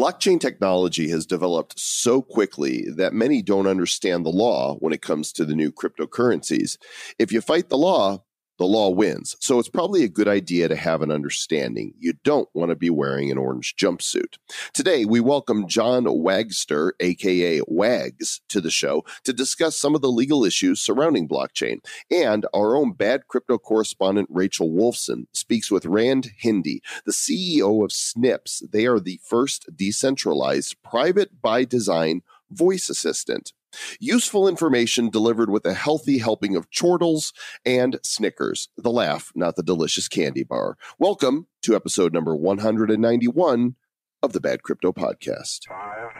Blockchain technology has developed so quickly that many don't understand the law when it comes to the new cryptocurrencies. If you fight the law wins. So it's probably a good idea to have an understanding. You don't want to be wearing an orange jumpsuit. Today, we welcome John Wagster, aka Wags, to the show to discuss some of the legal issues surrounding blockchain. And our own bad crypto correspondent, Rachel Wolfson, speaks with Rand Hindi, the CEO of Snips. They are the first decentralized, private by design voice assistant. Useful information delivered with a healthy helping of chortles and Snickers. The laugh, not the delicious candy bar. Welcome to episode number 191 of The Bad Crypto Podcast. 5, 4,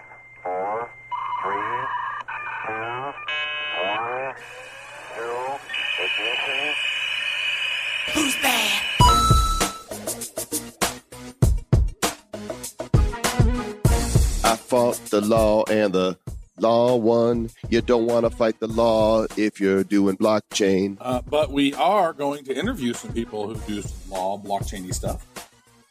3, 2, 1, 0, ignition. Who's bad? I fought the law and the law one. You don't want to fight the law if you're doing blockchain. But we are going to interview some people who do some law, blockchain-y stuff.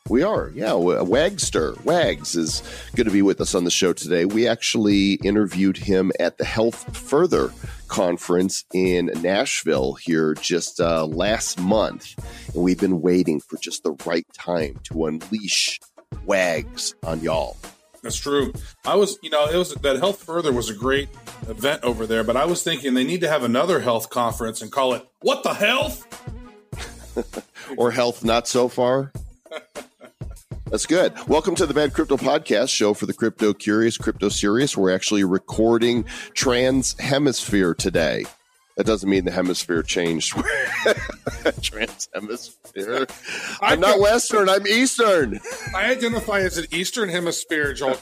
We are, yeah. Wagster, Wags, is going to be with us on the show today. We actually interviewed him at the Health Further conference in Nashville here just last month. And we've been waiting for just the right time to unleash Wags on y'all. That's true. I was, it was that Health Further was a great event over there, but I was thinking they need to have another health conference and call it What the Health? Or Health Not So Far. That's good. Welcome to the Bad Crypto Podcast, show for the crypto curious, crypto serious. We're actually recording trans hemisphere today. That doesn't mean the hemisphere changed. Trans hemisphere. I'm not Western. I'm Eastern. I identify as an Eastern hemisphere, Joel.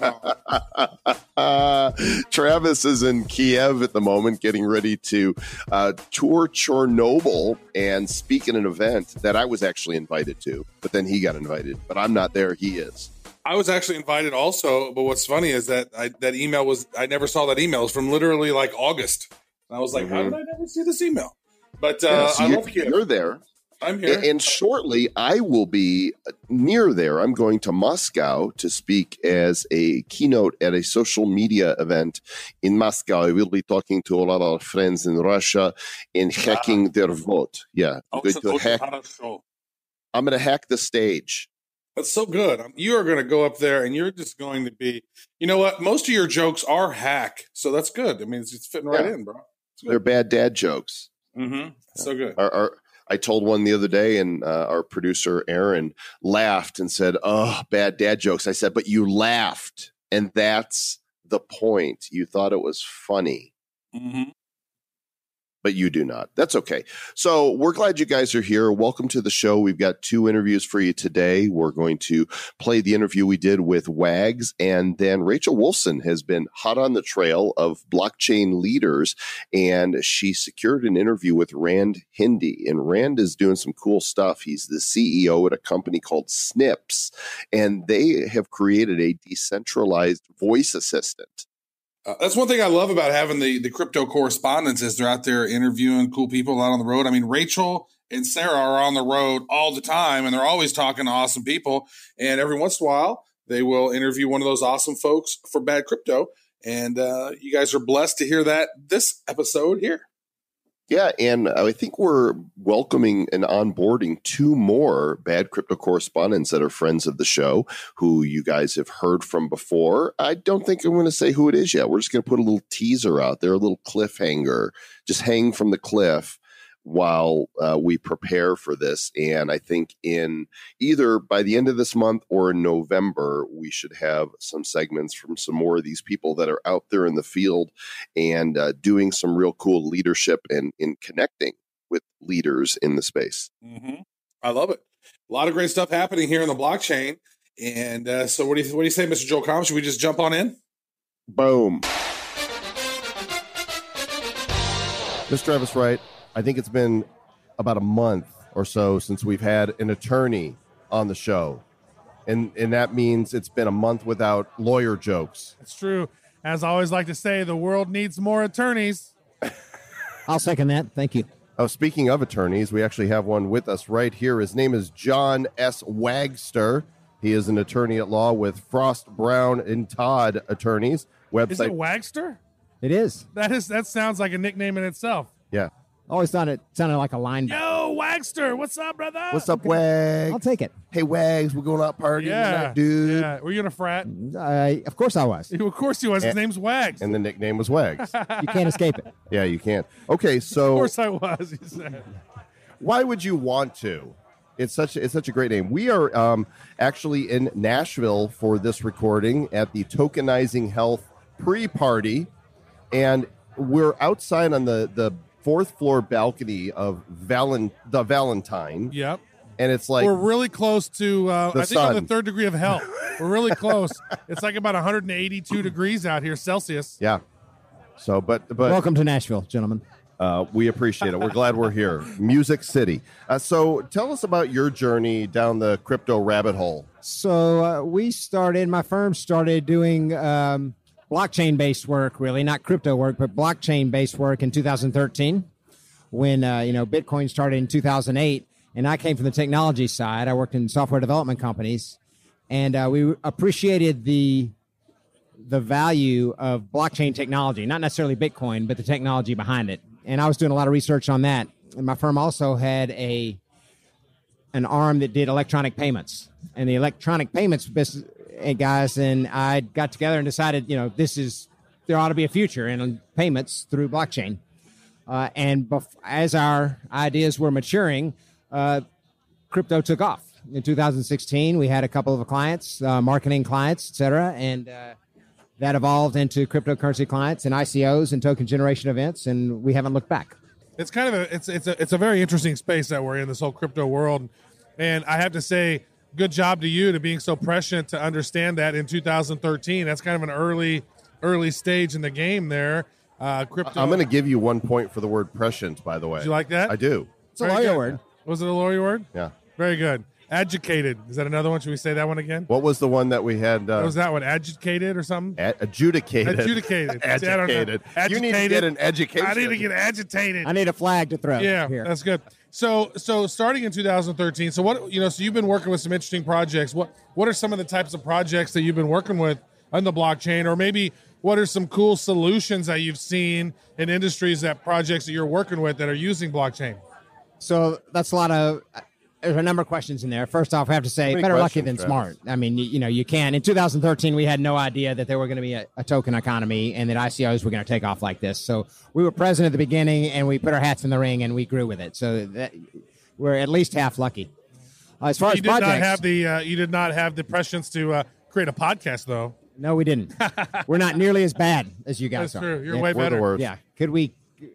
Travis is in Kiev at the moment, getting ready to tour Chernobyl and speak at an event that I was actually invited to, but then he got invited. But I'm not there. He is. I was actually invited also. But what's funny is that that email was, I never saw that email. It was from literally like August. I was like, How did I never see this email? But so I love Kiev. You're there. I'm here. And shortly, I will be near there. I'm going to Moscow to speak as a keynote at a social media event in Moscow. I will be talking to a lot of friends in Russia and hacking their vote. Yeah. I'm going to hack the stage. That's so good. You are going to go up there and you're just going to be, most of your jokes are hack. So that's good. I mean, it's fitting right in, bro. They're bad dad jokes. Mm-hmm. So good. I told one the other day, and our producer, Aaron, laughed and said, "Oh, bad dad jokes." I said, "But you laughed. And that's the point. You thought it was funny." Mm-hmm. But you do not. That's okay. So we're glad you guys are here. Welcome to the show. We've got two interviews for you today. We're going to play the interview we did with Wags, and then Rachel Wolfson has been hot on the trail of blockchain leaders, and she secured an interview with Rand Hindi, and Rand is doing some cool stuff. He's the CEO at a company called Snips, and they have created a decentralized voice assistant. That's one thing I love about having the crypto correspondents is they're out there interviewing cool people out on the road. I mean, Rachel and Sarah are on the road all the time, and they're always talking to awesome people. And every once in a while, they will interview one of those awesome folks for Bad Crypto. And you guys are blessed to hear that this episode here. Yeah, and I think we're welcoming and onboarding two more Bad Crypto correspondents that are friends of the show who you guys have heard from before. I don't think I'm going to say who it is yet. We're just going to put a little teaser out there, a little cliffhanger, just hang from the cliff while we prepare for this. And I think in either by the end of this month or in November, we should have some segments from some more of these people that are out there in the field and doing some real cool leadership and in connecting with leaders in the space. Mm-hmm. I love it. A lot of great stuff happening here in the blockchain. And so what do you say, Mr. Joel Com? Should we just jump on in? Boom. Mr. Travis Wright, I think it's been about a month or so since we've had an attorney on the show. And that means it's been a month without lawyer jokes. That's true. As I always like to say, the world needs more attorneys. I'll second that. Thank you. Oh, speaking of attorneys, we actually have one with us right here. His name is John S. Wagster. He is an attorney at law with Frost, Brown, and Todd attorneys. Website. Is it Wagster? It is. That sounds like a nickname in itself. Yeah. Always thought it sounded like a line. Yo, Wagster, what's up, brother? What's up, Wags? I'll take it. Hey, Wags, we're going out partying tonight, dude. Yeah. Were you in a frat? Of course I was. Of course he was. His name's Wags. And the nickname was Wags. You can't escape it. Yeah, you can't. Okay, so. Of course I was, he said. Why would you want to? It's such a great name. We are actually in Nashville for this recording at the Tokenizing Health pre-party. And we're outside on the fourth floor balcony of the Valentine. Yep. And it's like... We're really close to... I think sun. On the third degree of hell. We're really close. It's like about 182 degrees out here, Celsius. Yeah. So, but... Welcome to Nashville, gentlemen. We appreciate it. We're glad we're here. Music City. So tell us about your journey down the crypto rabbit hole. So my firm started doing... blockchain-based work, really, not crypto work, but blockchain-based work in 2013 when, Bitcoin started in 2008. And I came from the technology side. I worked in software development companies. And we appreciated the value of blockchain technology, not necessarily Bitcoin, but the technology behind it. And I was doing a lot of research on that. And my firm also had an arm that did electronic payments. And the electronic payments business... And guys, and I got together and decided, there ought to be a future in payments through blockchain. As our ideas were maturing, crypto took off. In 2016, we had a couple of clients, marketing clients, et cetera, and that evolved into cryptocurrency clients and ICOs and token generation events, and we haven't looked back. It's kind of a very interesting space that we're in, this whole crypto world, and I have to say, good job to you to being so prescient to understand that in 2013. That's kind of an early stage in the game there. Crypto. I'm going to give you 1 point for the word prescient, by the way. Did you like that? I do. It's a lawyer word. Was it a lawyer word? Yeah. Very good. Adjudicated. Is that another one? Should we say that one again? What was the one that we had? What was that one? Adjudicated or something? Adjudicated. Adjudicated. Agitated. You need to get an education. I need to get agitated. I need a flag to throw. Yeah, here. That's good. So starting in 2013, so what, so you've been working with some interesting projects. What are some of the types of projects that you've been working with on the blockchain, or maybe what are some cool solutions that you've seen in industries that projects that you're working with that are using blockchain? So that's a lot of, there's a number of questions in there. First off, I have to say, better lucky than smart. I mean, you can. In 2013, we had no idea that there were going to be a token economy and that ICOs were going to take off like this. So we were present at the beginning, and we put our hats in the ring, and we grew with it. So we're at least half lucky. As far as projects, you did not have the prescience to create a podcast, though. No, we didn't. We're not nearly as bad as you guys are. That's true. You're way better. Yeah.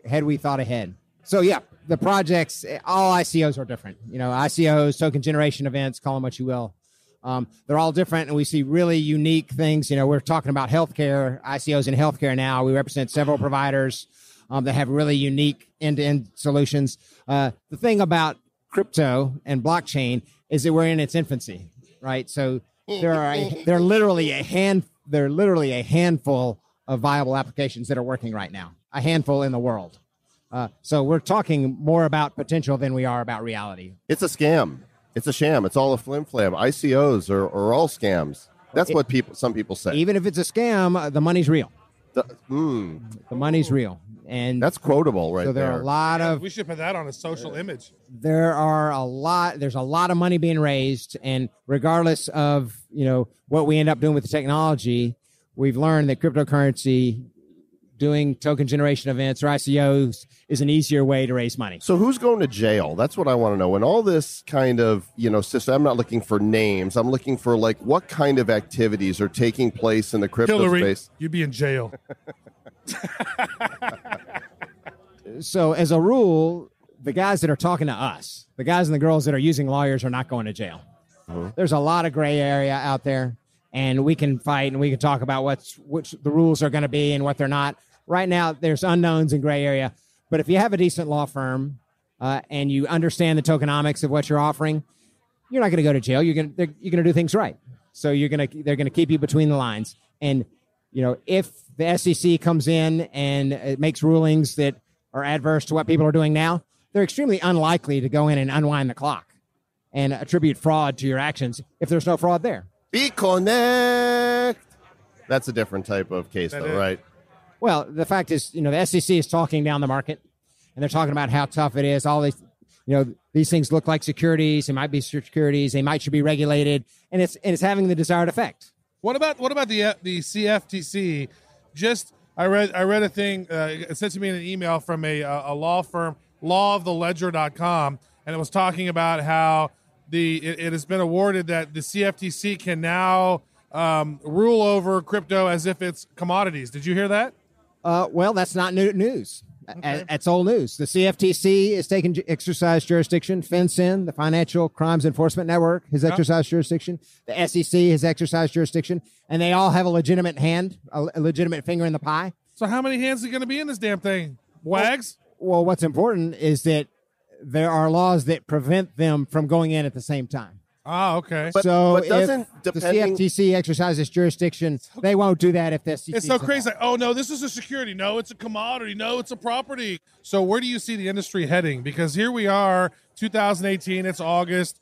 Had we thought ahead? So, yeah, the projects, all ICOs are different. ICOs, token generation events, call them what you will. They're all different, and we see really unique things. We're talking about healthcare, ICOs in healthcare now. We represent several providers that have really unique end-to-end solutions. The thing about crypto and blockchain is that we're in its infancy, right? So there are literally a handful of viable applications that are working right now, a handful in the world. So we're talking more about potential than we are about reality. It's a scam. It's a sham. It's all a flim-flam. ICOs are all scams. That's what some people say. Even if it's a scam, the money's real. The money's real. And that's quotable right there. So there are a lot of... We should put that on a social image. There's a lot of money being raised. And regardless of, what we end up doing with the technology, we've learned that cryptocurrency... doing token generation events or ICOs is an easier way to raise money. So who's going to jail? That's what I want to know. And all this kind of, system, I'm not looking for names. I'm looking for what kind of activities are taking place in the crypto space. You'd be in jail. So as a rule, the guys that are talking to us, the guys and the girls that are using lawyers are not going to jail. Mm-hmm. There's a lot of gray area out there, and we can fight and we can talk about which the rules are going to be and what they're not. Right now, there's unknowns and gray area. But if you have a decent law firm and you understand the tokenomics of what you're offering, you're not going to go to jail. You're going to do things right. So they're going to keep you between the lines. And, if the SEC comes in and it makes rulings that are adverse to what people are doing now, they're extremely unlikely to go in and unwind the clock. and attribute fraud to your actions if there's no fraud there. BConnect. That's a different type of case, though, right? Well, the fact is, the SEC is talking down the market, and they're talking about how tough it is. All these, these things look like securities. They might be securities. They might should be regulated, and it's having the desired effect. What about the CFTC? Just I read a thing sent to me in an email from a law firm, lawoftheledger.com, and it was talking about how it has been awarded that the CFTC can now rule over crypto as if it's commodities. Did you hear that? Well, that's not new news. Okay. That's old news. The CFTC is taking exercise jurisdiction. FinCEN, the Financial Crimes Enforcement Network, has exercised jurisdiction. The SEC has exercised jurisdiction. And they all have a legitimate hand, a legitimate finger in the pie. So how many hands are going to be in this damn thing? Wags? Well, what's important is that there are laws that prevent them from going in at the same time. Ah, okay. But doesn't the CFTC exercises jurisdiction, they won't do that if the SEC... It's so crazy. Like, oh, no, this is a security. No, it's a commodity. No, it's a property. So where do you see the industry heading? Because here we are, 2018, it's August.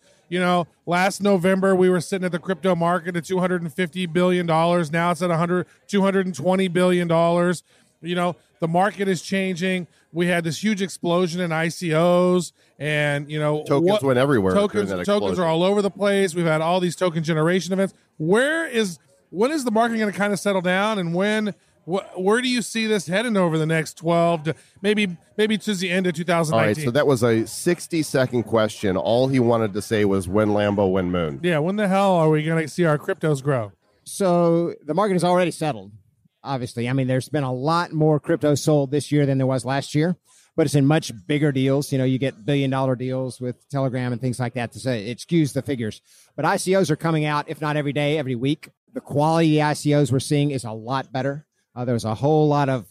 Last November, we were sitting at the crypto market at $250 billion. Now it's at $220 billion. The market is changing. We had this huge explosion in ICOs, and tokens went everywhere. Tokens are all over the place. We've had all these token generation events. When is the market going to kind of settle down, and where do you see this heading over the next 12 to maybe to the end of 2019? All right, so that was a 60-second question. All he wanted to say was when Lambo, when Moon. Yeah, when the hell are we going to see our cryptos grow? So the market is already settled. Obviously, there's been a lot more crypto sold this year than there was last year, but it's in much bigger deals. You get billion-dollar deals with Telegram and things like that. So it skews the figures. But ICOs are coming out, if not every day, every week. The quality ICOs we're seeing is a lot better. There was a whole lot of,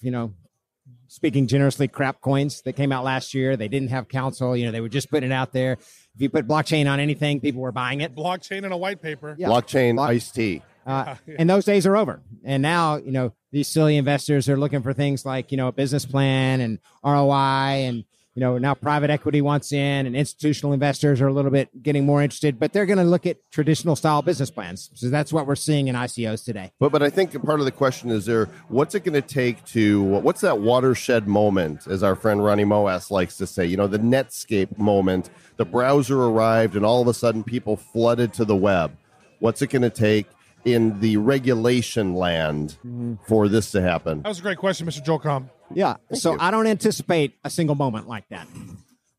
speaking generously, crap coins that came out last year. They didn't have counsel. They were just putting it out there. If you put blockchain on anything, people were buying it. Blockchain and a white paper. Yeah. Blockchain iced tea. And those days are over. And now, these silly investors are looking for things like, a business plan and ROI, and, now private equity wants in, and institutional investors are a little bit getting more interested, but they're going to look at traditional style business plans. So that's what we're seeing in ICOs today. But I think part of the question is what's it going to take to, what's that watershed moment, as our friend Ronnie Moas likes to say, the Netscape moment, the browser arrived and all of a sudden people flooded to the web. What's it going to take in the regulation land for this to happen? That was a great question, Mr. Joel Kahn. Yeah. Thank you. I don't anticipate a single moment like that.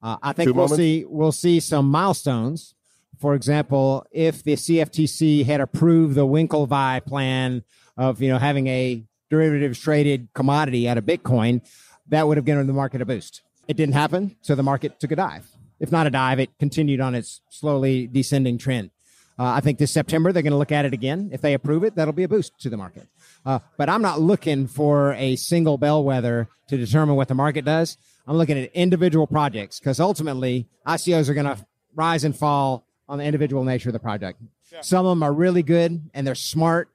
I think we'll see some milestones. For example, if the CFTC had approved the Winklevi plan of, having a derivatives traded commodity out of Bitcoin, that would have given the market a boost. It didn't happen, so the market took a dive. If not a dive, it continued on its slowly descending trend. I think this September, they're going to look at it again. If they approve it, that'll be a boost to the market. But I'm not looking for a single bellwether to determine what the market does. I'm looking at individual projects, because ultimately, ICOs are going to rise and fall on the individual nature of the project. Yeah. Some of them are really good, and they're smart,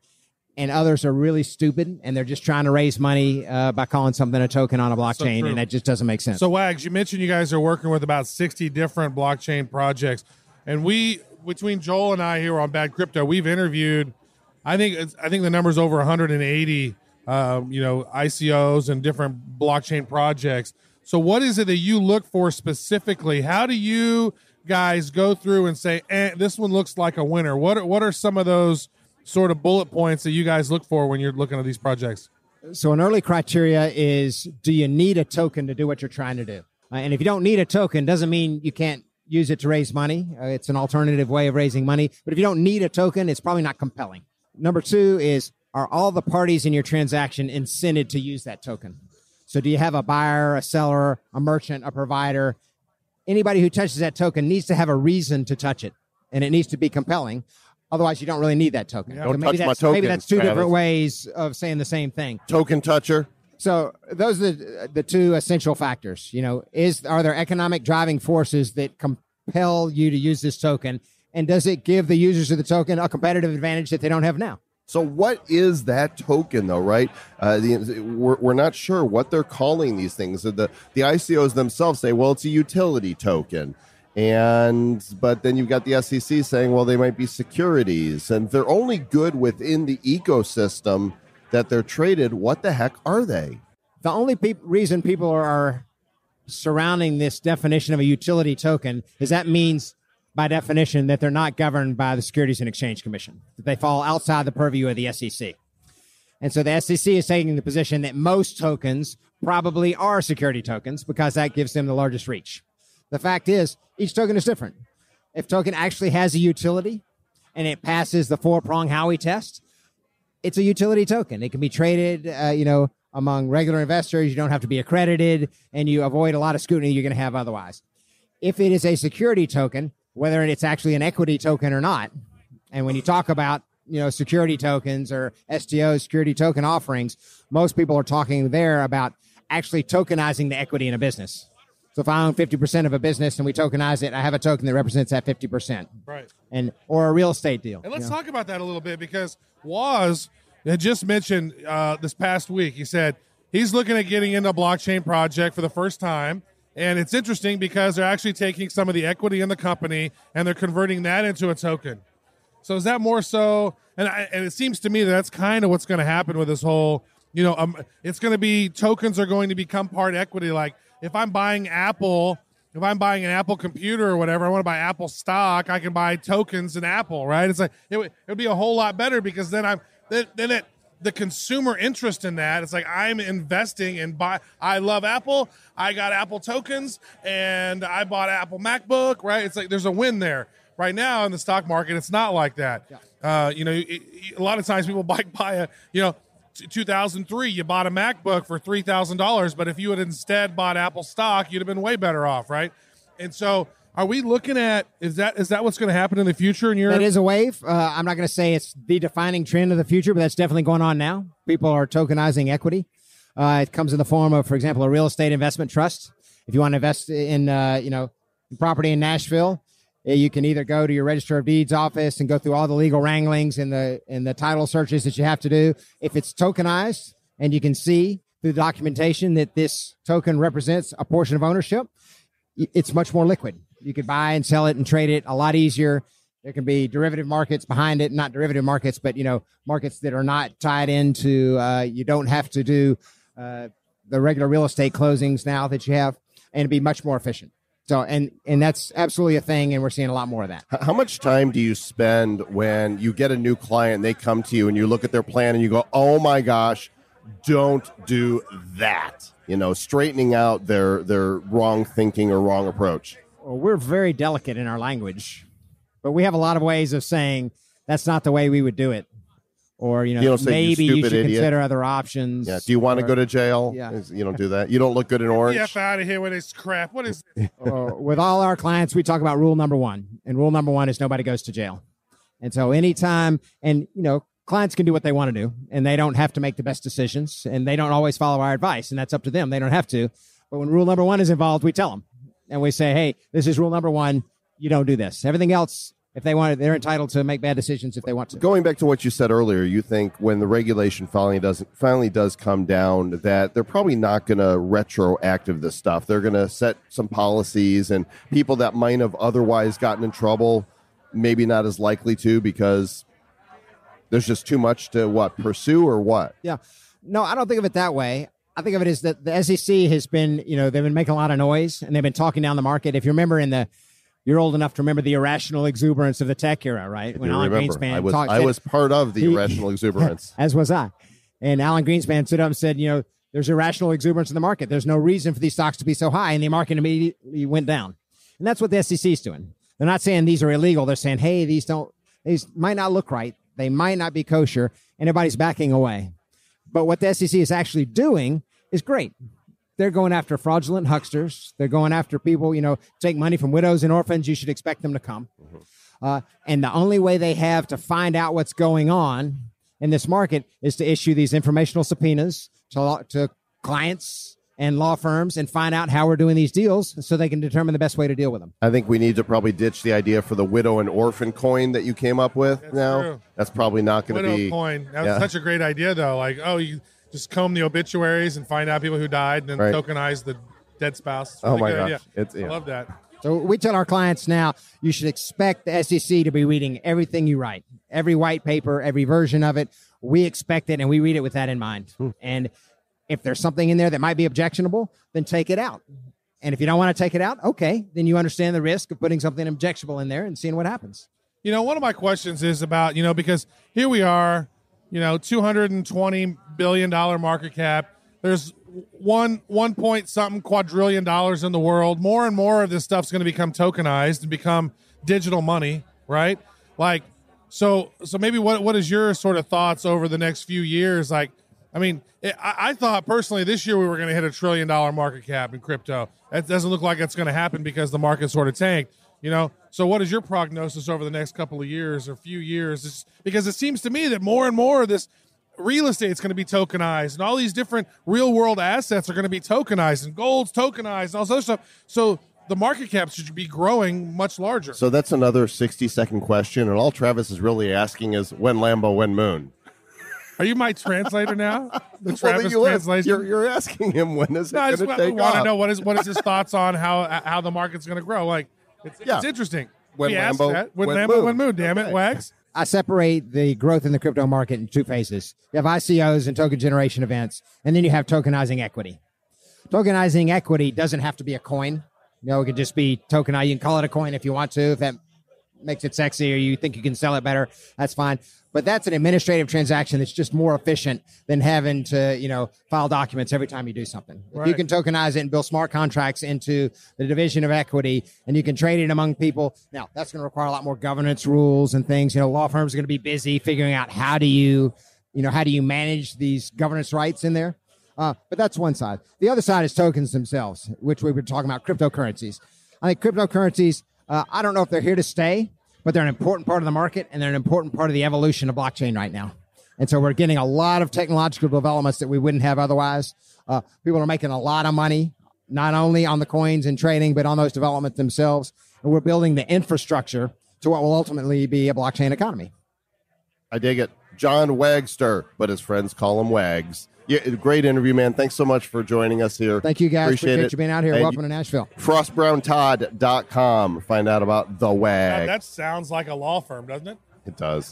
and others are really stupid, and they're just trying to raise money by calling something a token on a blockchain, and that just doesn't make sense. So, Wags, you mentioned you guys are working with about 60 different blockchain projects, and between Joel and I here on Bad Crypto, we've interviewed, I think the number's over 180, ICOs and different blockchain projects. So what is it that you look for specifically? How do you guys go through and say, this one looks like a winner? What are some of those sort of bullet points that you guys look for when you're looking at these projects? So an early criteria is, do you need a token to do what you're trying to do? And if you don't need a token, doesn't mean you can't use it to raise money. It's an alternative way of raising money. But if you don't need a token, it's probably not compelling. Number two is, are all the parties in your transaction incented to use that token? So do you have a buyer, a seller, a merchant, a provider? Anybody who touches that token needs to have a reason to touch it, and it needs to be compelling. Otherwise, you don't really need that token. Yeah, so maybe that's two different ways of saying the same thing. Token toucher. So those are the two essential factors. Are there economic driving forces that compel you to use this token? And does it give the users of the token a competitive advantage that they don't have now? So what is that token, though, right? We're not sure what they're calling these things. The ICOs themselves say, well, it's a utility token. But then you've got the SEC saying, well, they might be securities, and they're only good within the ecosystem that they're traded. What the heck are they? The only reason people are surrounding this definition of a utility token is that means, by definition, that they're not governed by the Securities and Exchange Commission, that they fall outside the purview of the SEC. And so the SEC is taking the position that most tokens probably are security tokens because that gives them the largest reach. The fact is, each token is different. If token actually has a utility and it passes the four-prong Howey test, it's a utility token. It can be traded, among regular investors. You don't have to be accredited, and you avoid a lot of scrutiny you're going to have otherwise. If it is a security token, whether it's actually an equity token or not, and when you talk about security tokens or STOs, security token offerings, most people are talking there about actually tokenizing the equity in a business. So if I own 50% of a business and we tokenize it, I have a token that represents that 50%. Right. Or a real estate deal. And let's talk about that a little bit, because Woz had just mentioned this past week, he said he's looking at getting into a blockchain project for the first time. And it's interesting because they're actually taking some of the equity in the company and they're converting that into a token. So is that more so? And it seems to me that's kind of what's going to happen with this whole, it's going to be tokens are going to become part equity. Like, if I'm buying an Apple computer or whatever, I want to buy Apple stock, I can buy tokens in Apple, right? It's like, it would be a whole lot better, because the consumer interest in that, it's like, I'm investing in I love Apple, I got Apple tokens, and I bought an Apple MacBook, right? It's like, there's a win there. Right now in the stock market, it's not like that. Yeah. A lot of times people buy a, 2003, you bought a MacBook for $3,000, but if you had instead bought Apple stock, you'd have been way better off, right? And so are we looking at, is that what's going to happen in the future in Europe? It is a wave. I'm not going to say it's the defining trend of the future, but that's definitely going on now. People are tokenizing equity. It comes in the form of, for example, a real estate investment trust. If you want to invest in, property in Nashville, you can either go to your Register of Deeds office and go through all the legal wranglings and the title searches that you have to do. If it's tokenized and you can see through the documentation that this token represents a portion of ownership, it's much more liquid. You could buy and sell it and trade it a lot easier. There can be derivative markets behind it, not derivative markets, but, markets that are not tied into, you don't have to do the regular real estate closings now that you have, and be much more efficient. So, and that's absolutely a thing, and we're seeing a lot more of that. How much time do you spend when you get a new client, and they come to you, and you look at their plan, and you go, oh, my gosh, don't do that, straightening out their wrong thinking or wrong approach? Well, we're very delicate in our language, but we have a lot of ways of saying that's not the way we would do it. Or, maybe you should consider other options. Yeah. Do you want to go to jail? Yeah. You don't do that. You don't look good in orange. Get out of here with this crap. What is this? With all our clients, we talk about rule number one. And rule number one is nobody goes to jail. And so anytime, clients can do what they want to do. And they don't have to make the best decisions. And they don't always follow our advice. And that's up to them. They don't have to. But when rule number one is involved, we tell them. And we say, hey, this is rule number one. You don't do this. Everything else, if they want it, they're entitled to make bad decisions if they want to. Going back to what you said earlier, you think when the regulation finally does come down, that they're probably not going to retroactive this stuff. They're going to set some policies, and people that might have otherwise gotten in trouble, maybe not as likely to, because there's just too much to pursue or what? Yeah. No, I don't think of it that way. I think of it as that the SEC has been, they've been making a lot of noise, and they've been talking down the market. If you remember you're old enough to remember the irrational exuberance of the tech era, right? When Alan Greenspan talked. I was part of the irrational exuberance. As was I. And Alan Greenspan stood up and said, there's irrational exuberance in the market. There's no reason for these stocks to be so high. And the market immediately went down. And that's what the SEC is doing. They're not saying these are illegal. They're saying, hey, these might not look right. They might not be kosher. And everybody's backing away. But what the SEC is actually doing is great. They're going after fraudulent hucksters. They're going after people, take money from widows and orphans. You should expect them to come. Mm-hmm. And the only way they have to find out what's going on in this market is to issue these informational subpoenas to clients and law firms and find out how we're doing these deals so they can determine the best way to deal with them. I think we need to probably ditch the idea for the widow and orphan coin that you came up with. That's now. True. That's probably not going to be. Widow coin. That was such a great idea, though. Like, just comb the obituaries and find out people who died, and then tokenize the dead spouse. It's really good idea. I love that. So we tell our clients now, you should expect the SEC to be reading everything you write, every white paper, every version of it. We expect it, and we read it with that in mind. And if there's something in there that might be objectionable, then take it out. And if you don't want to take it out, okay, then you understand the risk of putting something objectionable in there and seeing what happens. You know, one of my questions is about, you know, because here we are, you know, $220 billion market cap. There's $1.something quadrillion in the world. More and more of this stuff's going to become tokenized and become digital money, right? Like, so maybe what is your sort of thoughts over the next few years? Like, I mean, I thought personally this year we were going to hit $1 trillion market cap in crypto. It doesn't look like it's going to happen because the market sort of tanked, you know? So what is your prognosis over the next couple of years or few years? It's, because it seems to me that more and more of this real estate is going to be tokenized and all these different real world assets are going to be tokenized and gold's tokenized and all this other stuff. So the market cap should be growing much larger. So that's another 60-second question. And all Travis is really asking is when Lambo, when Moon? Are you my translator now? The Travis translation? You're asking him when is it going to take off? I want to know what is his thoughts on how the market's going to grow. Like, it's interesting. When Lambo, when Moon, damn it, Wags. I separate the growth in the crypto market in two phases. You have ICOs and token generation events, and then you have tokenizing equity. Tokenizing equity doesn't have to be a coin. You know, it could just be tokenized. You can call it a coin if you want to, if that makes it sexy or you think you can sell it better, that's fine. But that's an administrative transaction that's just more efficient than having to, you know, file documents every time you do something. Right. If you can tokenize it and build smart contracts into the division of equity and you can trade it among people. Now, that's going to require a lot more governance rules and things. You know, law firms are going to be busy figuring out how do you manage these governance rights in there? But that's one side. The other side is tokens themselves, which we were talking about, cryptocurrencies. I think cryptocurrencies, I don't know if they're here to stay, but they're an important part of the market, and they're an important part of the evolution of blockchain right now. And so we're getting a lot of technological developments that we wouldn't have otherwise. People are making a lot of money, not only on the coins and trading, but on those developments themselves. And we're building the infrastructure to what will ultimately be a blockchain economy. I dig it. John Wagster, but his friends call him Wags. Yeah, great interview, man. Thanks so much for joining us here. Thank you, guys. Appreciate you being out here. And welcome to Nashville. FrostBrownTodd.com. Find out about the WAG. That sounds like a law firm, doesn't it? It does.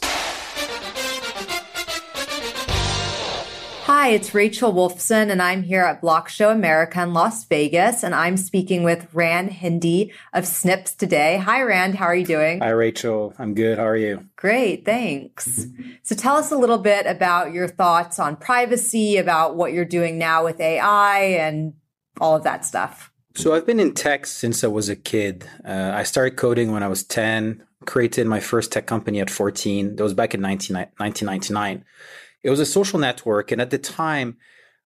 Hi, it's Rachel Wolfson, and I'm here at Block Show America in Las Vegas, and I'm speaking with Rand Hindi of Snips today. Hi, Rand. How are you doing? Hi, Rachel. I'm good. How are you? Great. Thanks. So tell us a little bit about your thoughts on privacy, about what you're doing now with AI and all of that stuff. So I've been in tech since I was a kid. I started coding when I was 10, created my first tech company at 14. That was back in 1999. It was a social network. And at the time,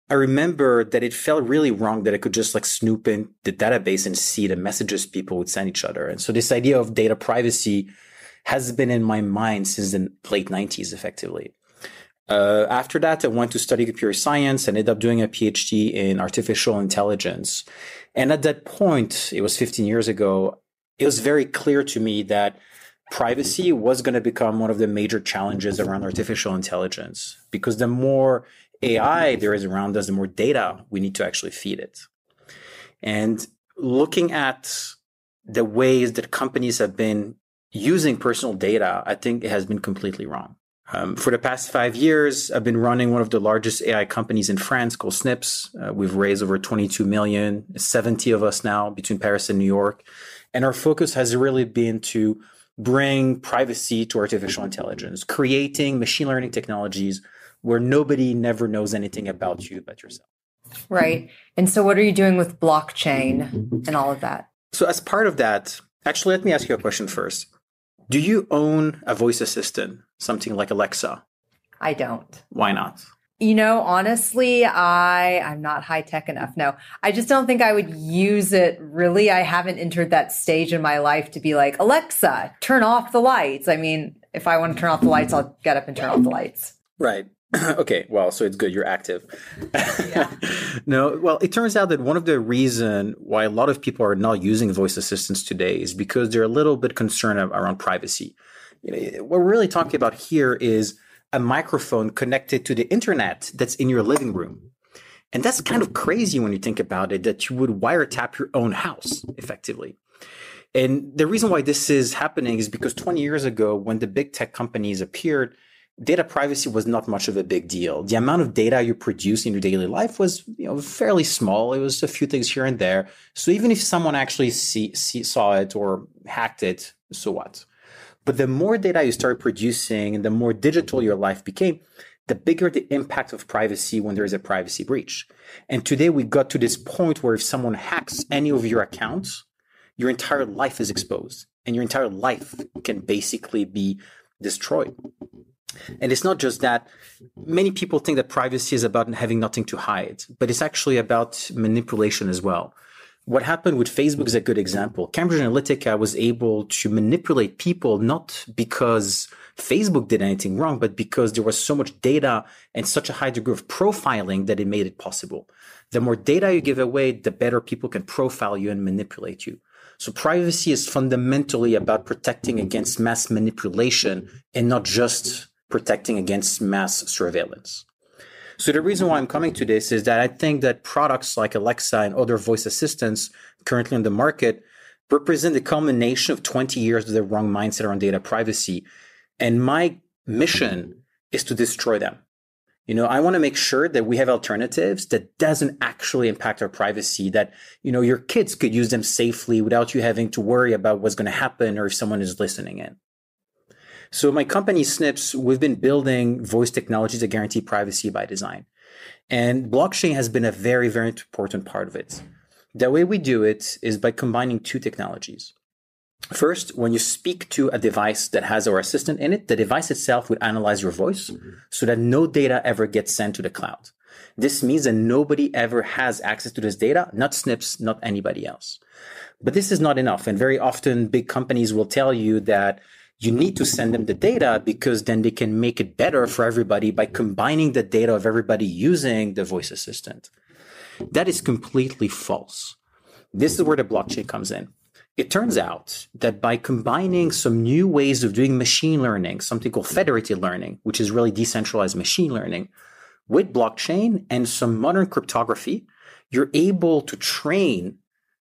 I remember that it felt really wrong that I could just like snoop in the database and see the messages people would send each other. And so this idea of data privacy has been in my mind since the late 90s, effectively. After that, I went to study computer science and ended up doing a PhD in artificial intelligence. And at that point, it was 15 years ago, it was very clear to me that privacy was going to become one of the major challenges around artificial intelligence, because the more AI there is around us, the more data we need to actually feed it. And looking at the ways that companies have been using personal data, I think it has been completely wrong. For the past 5 years, I've been running one of the largest AI companies in France called Snips. We've raised over 22 million, 70 of us now between Paris and New York. And our focus has really been to bring privacy to artificial intelligence, creating machine learning technologies where nobody never knows anything about you but yourself. Right. And so what are you doing with blockchain and all of that? So as part of that, actually, let me ask you a question first. Do you own a voice assistant, something like Alexa? I don't. Why not? You know, honestly, I'm not high tech enough. No, I just don't think I would use it really. I haven't entered that stage in my life to be like, Alexa, turn off the lights. I mean, if I want to turn off the lights, I'll get up and turn off the lights. Right. Okay. Well, so it's good. You're active. Yeah. No, well, it turns out that one of the reasons why a lot of people are not using voice assistants today is because they're a little bit concerned around privacy. You know, what we're really talking about here is a microphone connected to the internet that's in your living room. And that's kind of crazy when you think about it, that you would wiretap your own house effectively. And the reason why this is happening is because 20 years ago, when the big tech companies appeared, data privacy was not much of a big deal. The amount of data you produce in your daily life was, fairly small. It was a few things here and there. So even if someone actually saw it or hacked it, so what? But the more data you start producing and the more digital your life became, the bigger the impact of privacy when there is a privacy breach. And today we got to this point where if someone hacks any of your accounts, your entire life is exposed and your entire life can basically be destroyed. And it's not just that. Many people think that privacy is about having nothing to hide, but it's actually about manipulation as well. What happened with Facebook is a good example. Cambridge Analytica was able to manipulate people not because Facebook did anything wrong, but because there was so much data and such a high degree of profiling that it made it possible. The more data you give away, the better people can profile you and manipulate you. So privacy is fundamentally about protecting against mass manipulation and not just protecting against mass surveillance. So the reason why I'm coming to this is that I think that products like Alexa and other voice assistants currently on the market represent the culmination of 20 years of the wrong mindset around data privacy. And my mission is to destroy them. I want to make sure that we have alternatives that doesn't actually impact our privacy, that, your kids could use them safely without you having to worry about what's going to happen or if someone is listening in. So my company, Snips, we've been building voice technologies that guarantee privacy by design. And blockchain has been a very, very important part of it. The way we do it is by combining two technologies. First, when you speak to a device that has our assistant in it, the device itself would analyze your voice so that no data ever gets sent to the cloud. This means that nobody ever has access to this data, not Snips, not anybody else. But this is not enough. And very often, big companies will tell you that you need to send them the data because then they can make it better for everybody by combining the data of everybody using the voice assistant. That is completely false. This is where the blockchain comes in. It turns out that by combining some new ways of doing machine learning, something called federated learning, which is really decentralized machine learning, with blockchain and some modern cryptography, you're able to train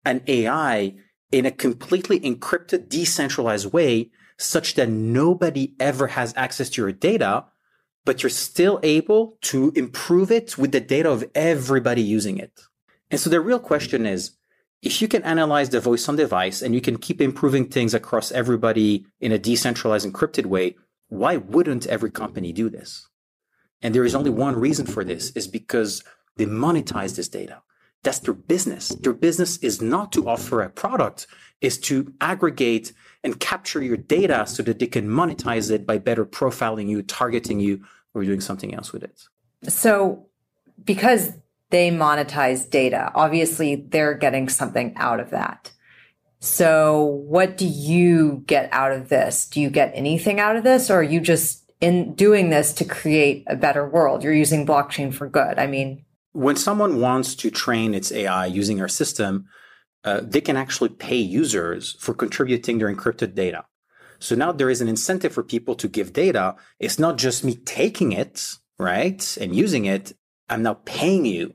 an AI in a completely encrypted, decentralized way such that nobody ever has access to your data, but you're still able to improve it with the data of everybody using it. And so the real question is, if you can analyze the voice on device and you can keep improving things across everybody in a decentralized, encrypted way, why wouldn't every company do this? And there is only one reason for this, is because they monetize this data. That's their business. Their business is not to offer a product, is to aggregate and capture your data so that they can monetize it by better profiling you, targeting you, or doing something else with it. So because they monetize data, obviously, they're getting something out of that. So what do you get out of this? Do you get anything out of this? Or are you just in doing this to create a better world? You're using blockchain for good. When someone wants to train its AI using our system, they can actually pay users for contributing their encrypted data. So now there is an incentive for people to give data. It's not just me taking it, right, and using it. I'm now paying you.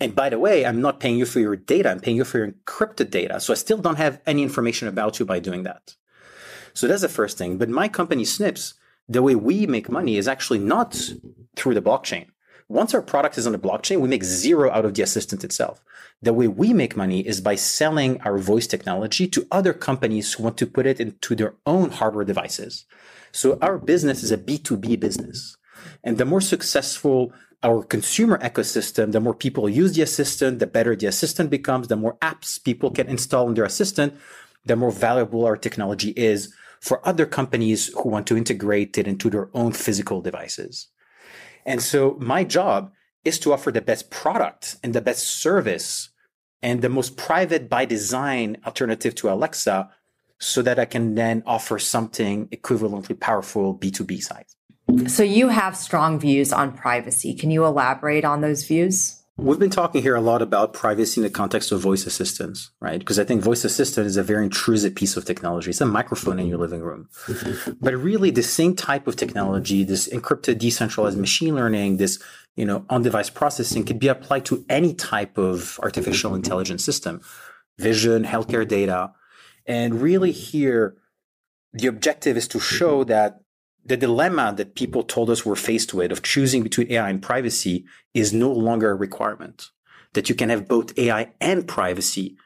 And by the way, I'm not paying you for your data. I'm paying you for your encrypted data. So I still don't have any information about you by doing that. So that's the first thing. But my company, Snips, the way we make money is actually not through the blockchain. Once our product is on the blockchain, we make zero out of the assistant itself. The way we make money is by selling our voice technology to other companies who want to put it into their own hardware devices. So our business is a B2B business. And the more successful our consumer ecosystem, the more people use the assistant, the better the assistant becomes, the more apps people can install on their assistant, the more valuable our technology is for other companies who want to integrate it into their own physical devices. And so my job is to offer the best product and the best service and the most private by design alternative to Alexa so that I can then offer something equivalently powerful B2B side. So you have strong views on privacy. Can you elaborate on those views? We've been talking here a lot about privacy in the context of voice assistants, right? Because I think voice assistant is a very intrusive piece of technology. It's a microphone in your living room. But really the same type of technology, this encrypted, decentralized machine learning, this, on-device processing could be applied to any type of artificial intelligence system, vision, healthcare data. And really here, the objective is to show that the dilemma that people told us we're faced with of choosing between AI and privacy is no longer a requirement, that you can have both AI and privacy,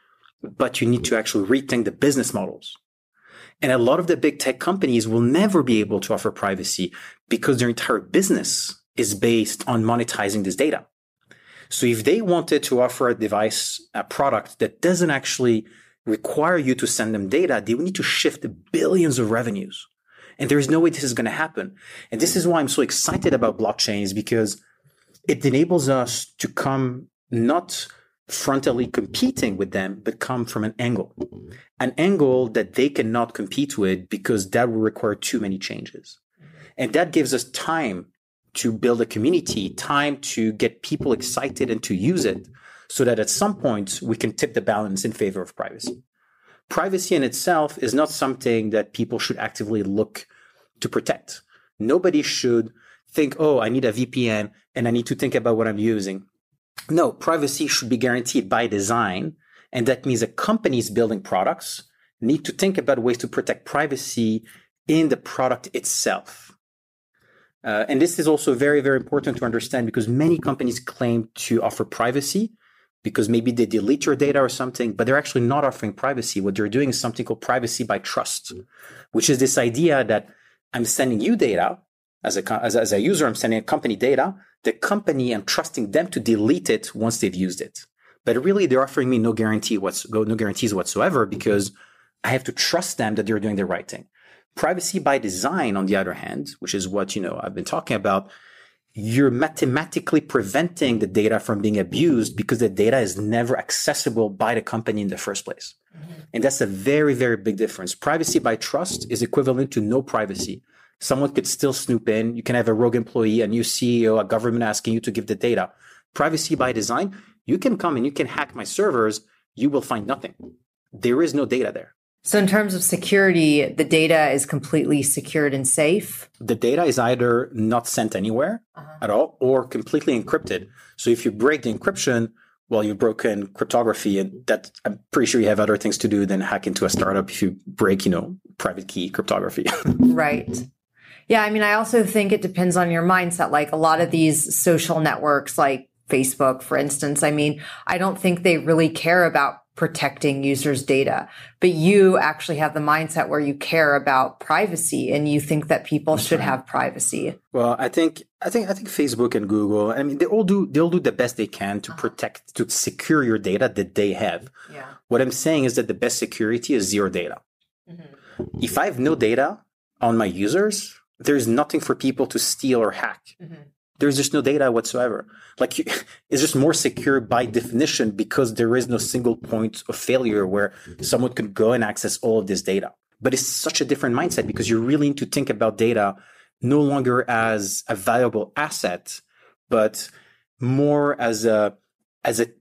but you need to actually rethink the business models. And a lot of the big tech companies will never be able to offer privacy because their entire business is based on monetizing this data. So if they wanted to offer a device, a product that doesn't actually require you to send them data, they would need to shift billions of revenues. And there is no way this is going to happen. And this is why I'm so excited about blockchains, because it enables us to come not frontally competing with them, but come from an angle that they cannot compete with, because that will require too many changes. And that gives us time to build a community, time to get people excited and to use it, so that at some point we can tip the balance in favor of privacy. Privacy in itself is not something that people should actively look to protect. Nobody should think, oh, I need a VPN and I need to think about what I'm using. No, privacy should be guaranteed by design. And that means that companies building products need to think about ways to protect privacy in the product itself. And this is also very, very important to understand, because many companies claim to offer privacy because maybe they delete your data or something, but they're actually not offering privacy. What they're doing is something called privacy by trust, which is this idea that I'm sending you data as a user, I'm sending a company data. The company, I'm trusting them to delete it once they've used it. But really, they're offering me no guarantees whatsoever, because I have to trust them that they're doing the right thing. Privacy by design, on the other hand, which is what, I've been talking about, you're mathematically preventing the data from being abused, because the data is never accessible by the company in the first place. And that's a very, very big difference. Privacy by trust is equivalent to no privacy. Someone could still snoop in. You can have a rogue employee, a new CEO, a government asking you to give the data. Privacy by design, you can come and you can hack my servers. You will find nothing. There is no data there. So in terms of security, the data is completely secured and safe? The data is either not sent anywhere at all, or completely encrypted. So if you break the encryption, well, you've broken cryptography, and that I'm pretty sure you have other things to do than hack into a startup if you break, private key cryptography. Right. Yeah, I mean, I also think it depends on your mindset. Like a lot of these social networks, like Facebook, for instance, I mean, I don't think they really care about protecting users' data, but you actually have the mindset where you care about privacy and you think that people should have privacy. Well, I think Facebook and Google, I mean, they'll do the best they can to protect, to secure your data that they have. Yeah. What I'm saying is that the best security is zero data. Mm-hmm. If I have no data on my users, there's nothing for people to steal or hack. Mm-hmm. There's just no data whatsoever. It's just more secure by definition, because there is no single point of failure where someone could go and access all of this data. But it's such a different mindset, because you really need to think about data no longer as a valuable asset, but more as a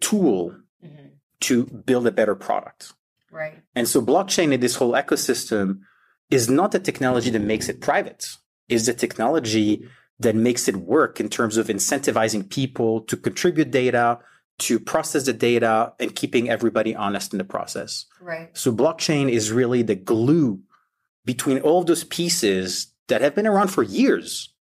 tool mm-hmm. to build a better product. Right. And so blockchain and this whole ecosystem is not the technology that makes it private. Is the technology that makes it work in terms of incentivizing people to contribute data, to process the data, and keeping everybody honest in the process. Right. So blockchain is really the glue between all of those pieces that have been around for years,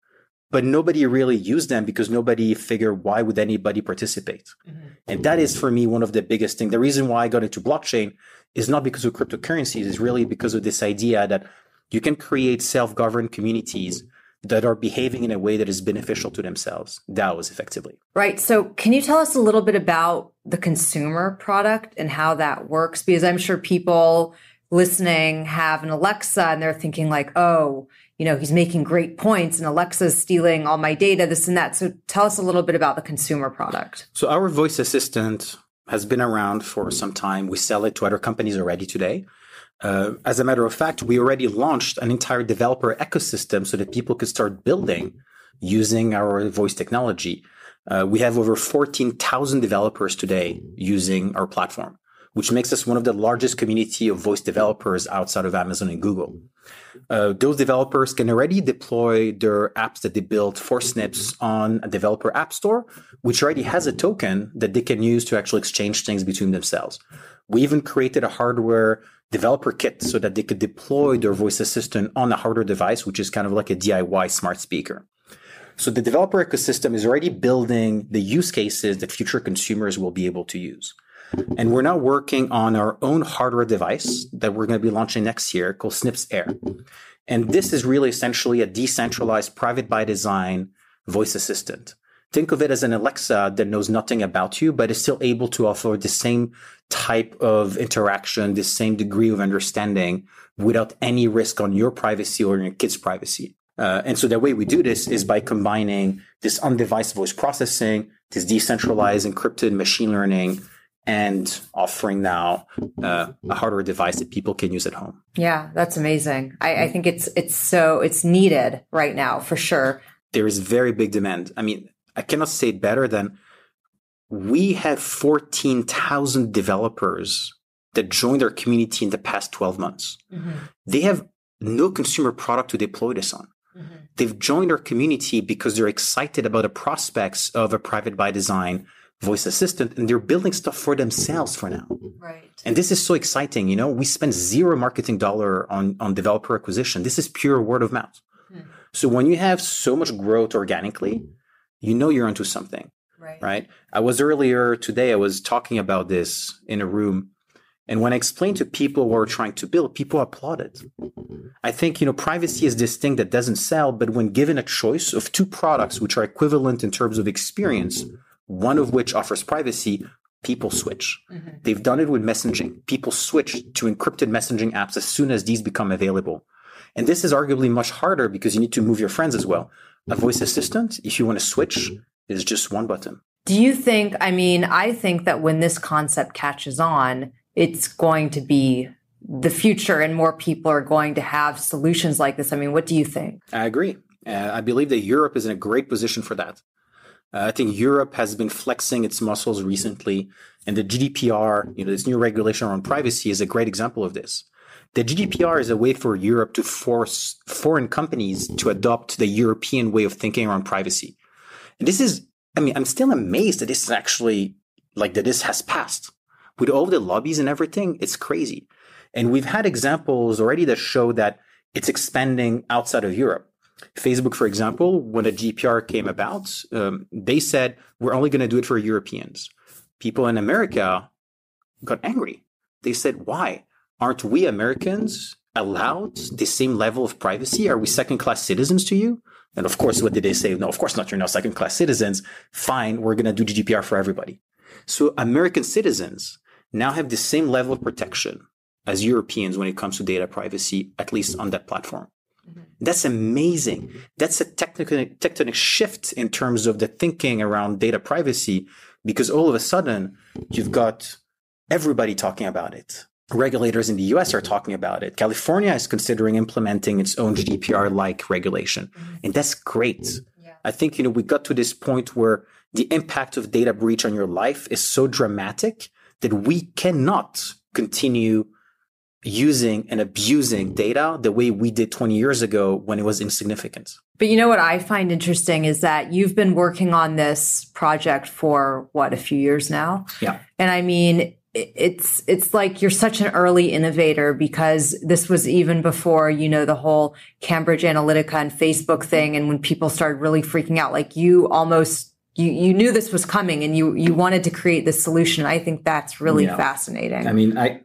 but nobody really used them because nobody figured, why would anybody participate? Mm-hmm. And that is, for me, one of the biggest things. The reason why I got into blockchain is not because of cryptocurrencies, it's really because of this idea that you can create self-governed communities that are behaving in a way that is beneficial to themselves, DAOs effectively. Right. So can you tell us a little bit about the consumer product and how that works? Because I'm sure people listening have an Alexa and they're thinking like, oh, he's making great points and Alexa's stealing all my data, this and that. So tell us a little bit about the consumer product. So our voice assistant has been around for some time. We sell it to other companies already today. As a matter of fact, we already launched an entire developer ecosystem so that people could start building using our voice technology. We have over 14,000 developers today using our platform, which makes us one of the largest community of voice developers outside of Amazon and Google. Those developers can already deploy their apps that they built for Snips on a developer app store, which already has a token that they can use to actually exchange things between themselves. We even created a hardware developer kit so that they could deploy their voice assistant on a hardware device, which is kind of like a DIY smart speaker. So the developer ecosystem is already building the use cases that future consumers will be able to use. And we're now working on our own hardware device that we're going to be launching next year called Snips Air. And this is really essentially a decentralized, private by design voice assistant. Think of it as an Alexa that knows nothing about you, but is still able to offer the same type of interaction, the same degree of understanding without any risk on your privacy or your kids' privacy. And so the way we do this is by combining this on-device voice processing, this decentralized encrypted machine learning, and offering now a hardware device that people can use at home. Yeah, that's amazing. I think it's needed right now for sure. There is very big demand. I mean, I cannot say it better than we have 14,000 developers that joined our community in the past 12 months. Mm-hmm. They have no consumer product to deploy this on. Mm-hmm. They've joined our community because they're excited about the prospects of a private by design voice assistant, and they're building stuff for themselves for now. Right. And this is so exciting. You know, we spend zero marketing dollar on developer acquisition. This is pure word of mouth. Mm. So when you have so much growth organically, you know you're onto something, right? I was earlier today, I was talking about this in a room. And when I explained to people what we're trying to build, people applauded. I think, you know, privacy is this thing that doesn't sell, but when given a choice of two products, which are equivalent in terms of experience, one of which offers privacy, people switch. Mm-hmm. They've done it with messaging. People switch to encrypted messaging apps as soon as these become available. And this is arguably much harder because you need to move your friends as well. A voice assistant, if you want to switch, is just one button. Do you think, I think that when this concept catches on, it's going to be the future and more people are going to have solutions like this. I mean, what do you think? I agree. I believe that Europe is in a great position for that. I think Europe has been flexing its muscles recently, and the GDPR, you know, this new regulation around privacy is a great example of this. The GDPR is a way for Europe to force foreign companies to adopt the European way of thinking around privacy. And this is, I'm still amazed that this is actually, that this has passed. With all the lobbies and everything, it's crazy. And we've had examples already that show that it's expanding outside of Europe. Facebook, for example, when the GDPR came about, they said, we're only going to do it for Europeans. People in America got angry. They said, why? Aren't we Americans allowed the same level of privacy? Are we second-class citizens to you? And of course, what did they say? No, of course not. You're not second-class citizens. Fine, we're going to do GDPR for everybody. So American citizens now have the same level of protection as Europeans when it comes to data privacy, at least on that platform. That's amazing. That's a tectonic shift in terms of the thinking around data privacy, because all of a sudden you've got everybody talking about it. Regulators in the US are talking about it. California is considering implementing its own GDPR-like regulation. And that's great. Yeah. I think, we got to this point where the impact of data breach on your life is so dramatic that we cannot continue using and abusing data the way we did 20 years ago when it was insignificant. But you know what I find interesting is that you've been working on this project for a few years now? Yeah. And it's like you're such an early innovator, because this was even before, the whole Cambridge Analytica and Facebook thing. And when people started really freaking out, you knew this was coming and you wanted to create this solution. I think that's really fascinating. I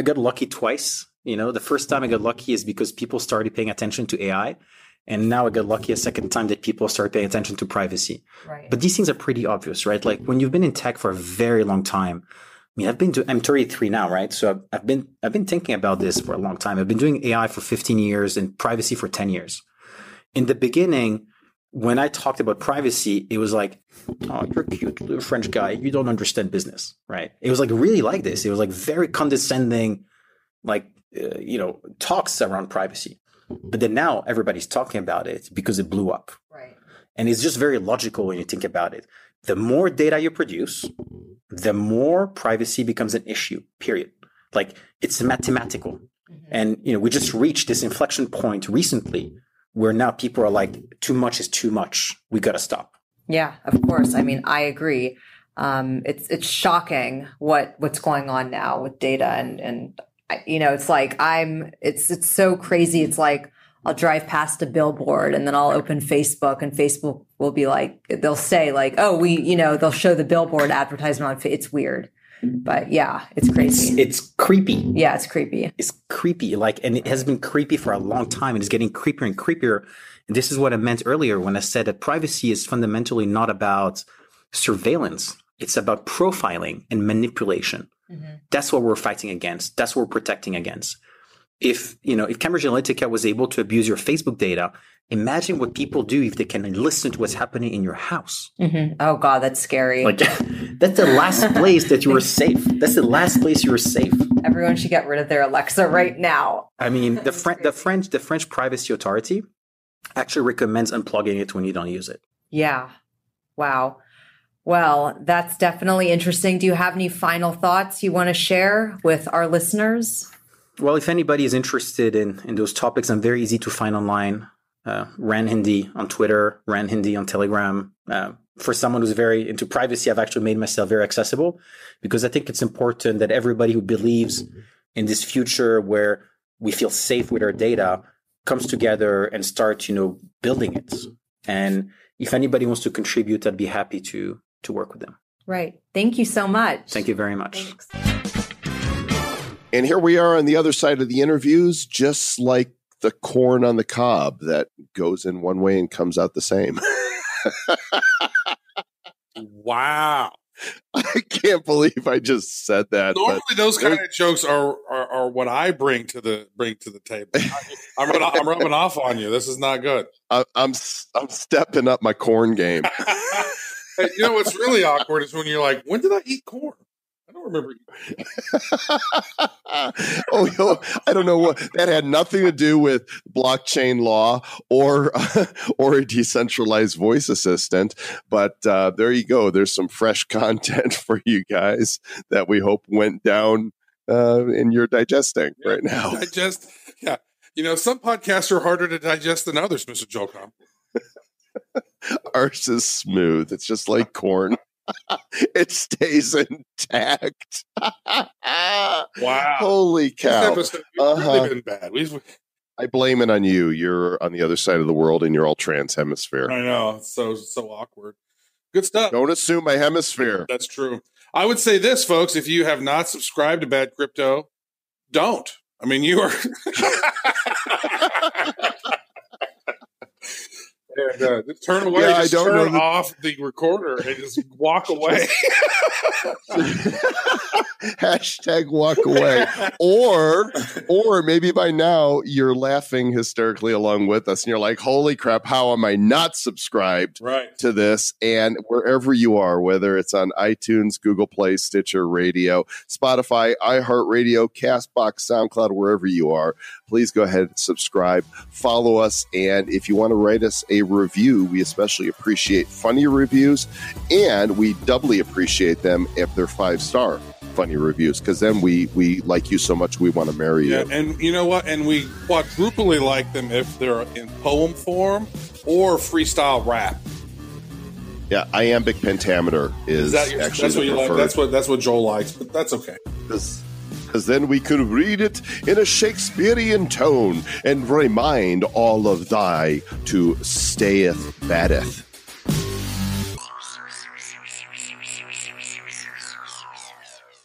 got lucky twice. The first time I got lucky is because people started paying attention to AI. And now I got lucky a second time that people start paying attention to privacy. Right. But these things are pretty obvious, right? Like when you've been in tech for a very long time, I'm 33 now, right? So I've been thinking about this for a long time. I've been doing AI for 15 years and privacy for 10 years. In the beginning, when I talked about privacy, it was like, oh, you're a cute little French guy. You don't understand business, right? It was really like this. It was very condescending, talks around privacy. But then now everybody's talking about it because it blew up. Right. And it's just very logical when you think about it. The more data you produce, the more privacy becomes an issue, period. It's mathematical. Mm-hmm. And, we just reached this inflection point recently where now people are too much is too much. We got to stop. Yeah, of course. I agree. It's shocking what's going on now with data and you know, it's like it's so crazy. It's like I'll drive past a billboard and then I'll open Facebook and Facebook will be like, they'll say like, oh, we, you know, they'll show the billboard advertisement on Facebook. It's weird. But yeah, it's crazy. It's creepy. Yeah, it's creepy. It's creepy. Like, and it has been creepy for a long time and it's getting creepier and creepier. And this is what I meant earlier when I said that privacy is fundamentally not about surveillance. It's about profiling and manipulation. Mm-hmm. That's what we're fighting against. That's what we're protecting against. If, you know, if Cambridge Analytica was able to abuse your Facebook data, imagine what people do if they can listen to what's happening in your house. Mm-hmm. Oh, God, that's scary. Like, that's the last place that you were safe. That's the last place you were safe. Everyone should get rid of their Alexa right now. I mean, the French Privacy Authority actually recommends unplugging it when you don't use it. Yeah. Wow. Well, that's definitely interesting. Do you have any final thoughts you want to share with our listeners? Well, if anybody is interested in those topics, I'm very easy to find online. Rand Hindi on Twitter, Rand Hindi on Telegram. For someone who's very into privacy, I've actually made myself very accessible because I think it's important that everybody who believes in this future where we feel safe with our data comes together and starts, you know, building it. And if anybody wants to contribute, I'd be happy to work with them. Right. Thank you so much. Thank you very much. Thanks. And here we are on the other side of the interviews, just like the corn on the cob that goes in one way and comes out the same. Wow. I can't believe I just said that. Normally those kind of jokes are what I bring to the table. I'm rubbing off on you. This is not good. I'm stepping up my corn game. Hey, you know what's really awkward is when you're like, when did I eat corn? I don't remember you. Oh, I don't know what that had nothing to do with blockchain law or a decentralized voice assistant. But there you go. There's some fresh content for you guys that we hope went down in your digesting right now. Digest, yeah. You know, some podcasts are harder to digest than others, Mr. Joel Com. Ours is smooth. It's just like corn. It stays intact. Wow. Holy cow. This episode, we've really been bad. I blame it on you. You're on the other side of the world and you're all trans hemisphere. I know. It's so awkward. Good stuff. Don't assume my hemisphere. That's true. I would say this, folks. If you have not subscribed to Bad Crypto, don't. I mean, you are... And, turn away. Yeah, just turn off the recorder and just walk away. Hashtag walk away. Or maybe by now you're laughing hysterically along with us and you're like, holy crap, how am I not subscribed to this? And wherever you are, whether it's on iTunes, Google Play, Stitcher Radio, Spotify, iHeartRadio, CastBox, SoundCloud, wherever you are, please go ahead and subscribe, follow us. And if you want to write us a review, we especially appreciate funny reviews, and we doubly appreciate them if they're 5-star funny reviews, because then we like you so much we want to marry you. And you know what, and we quadruply like them if they're in poem form or freestyle rap. Yeah, iambic pentameter is what Joel likes, but that's okay, because then we could read it in a Shakespearean tone and remind all of thy to stayeth baddeth.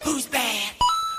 Who's bad?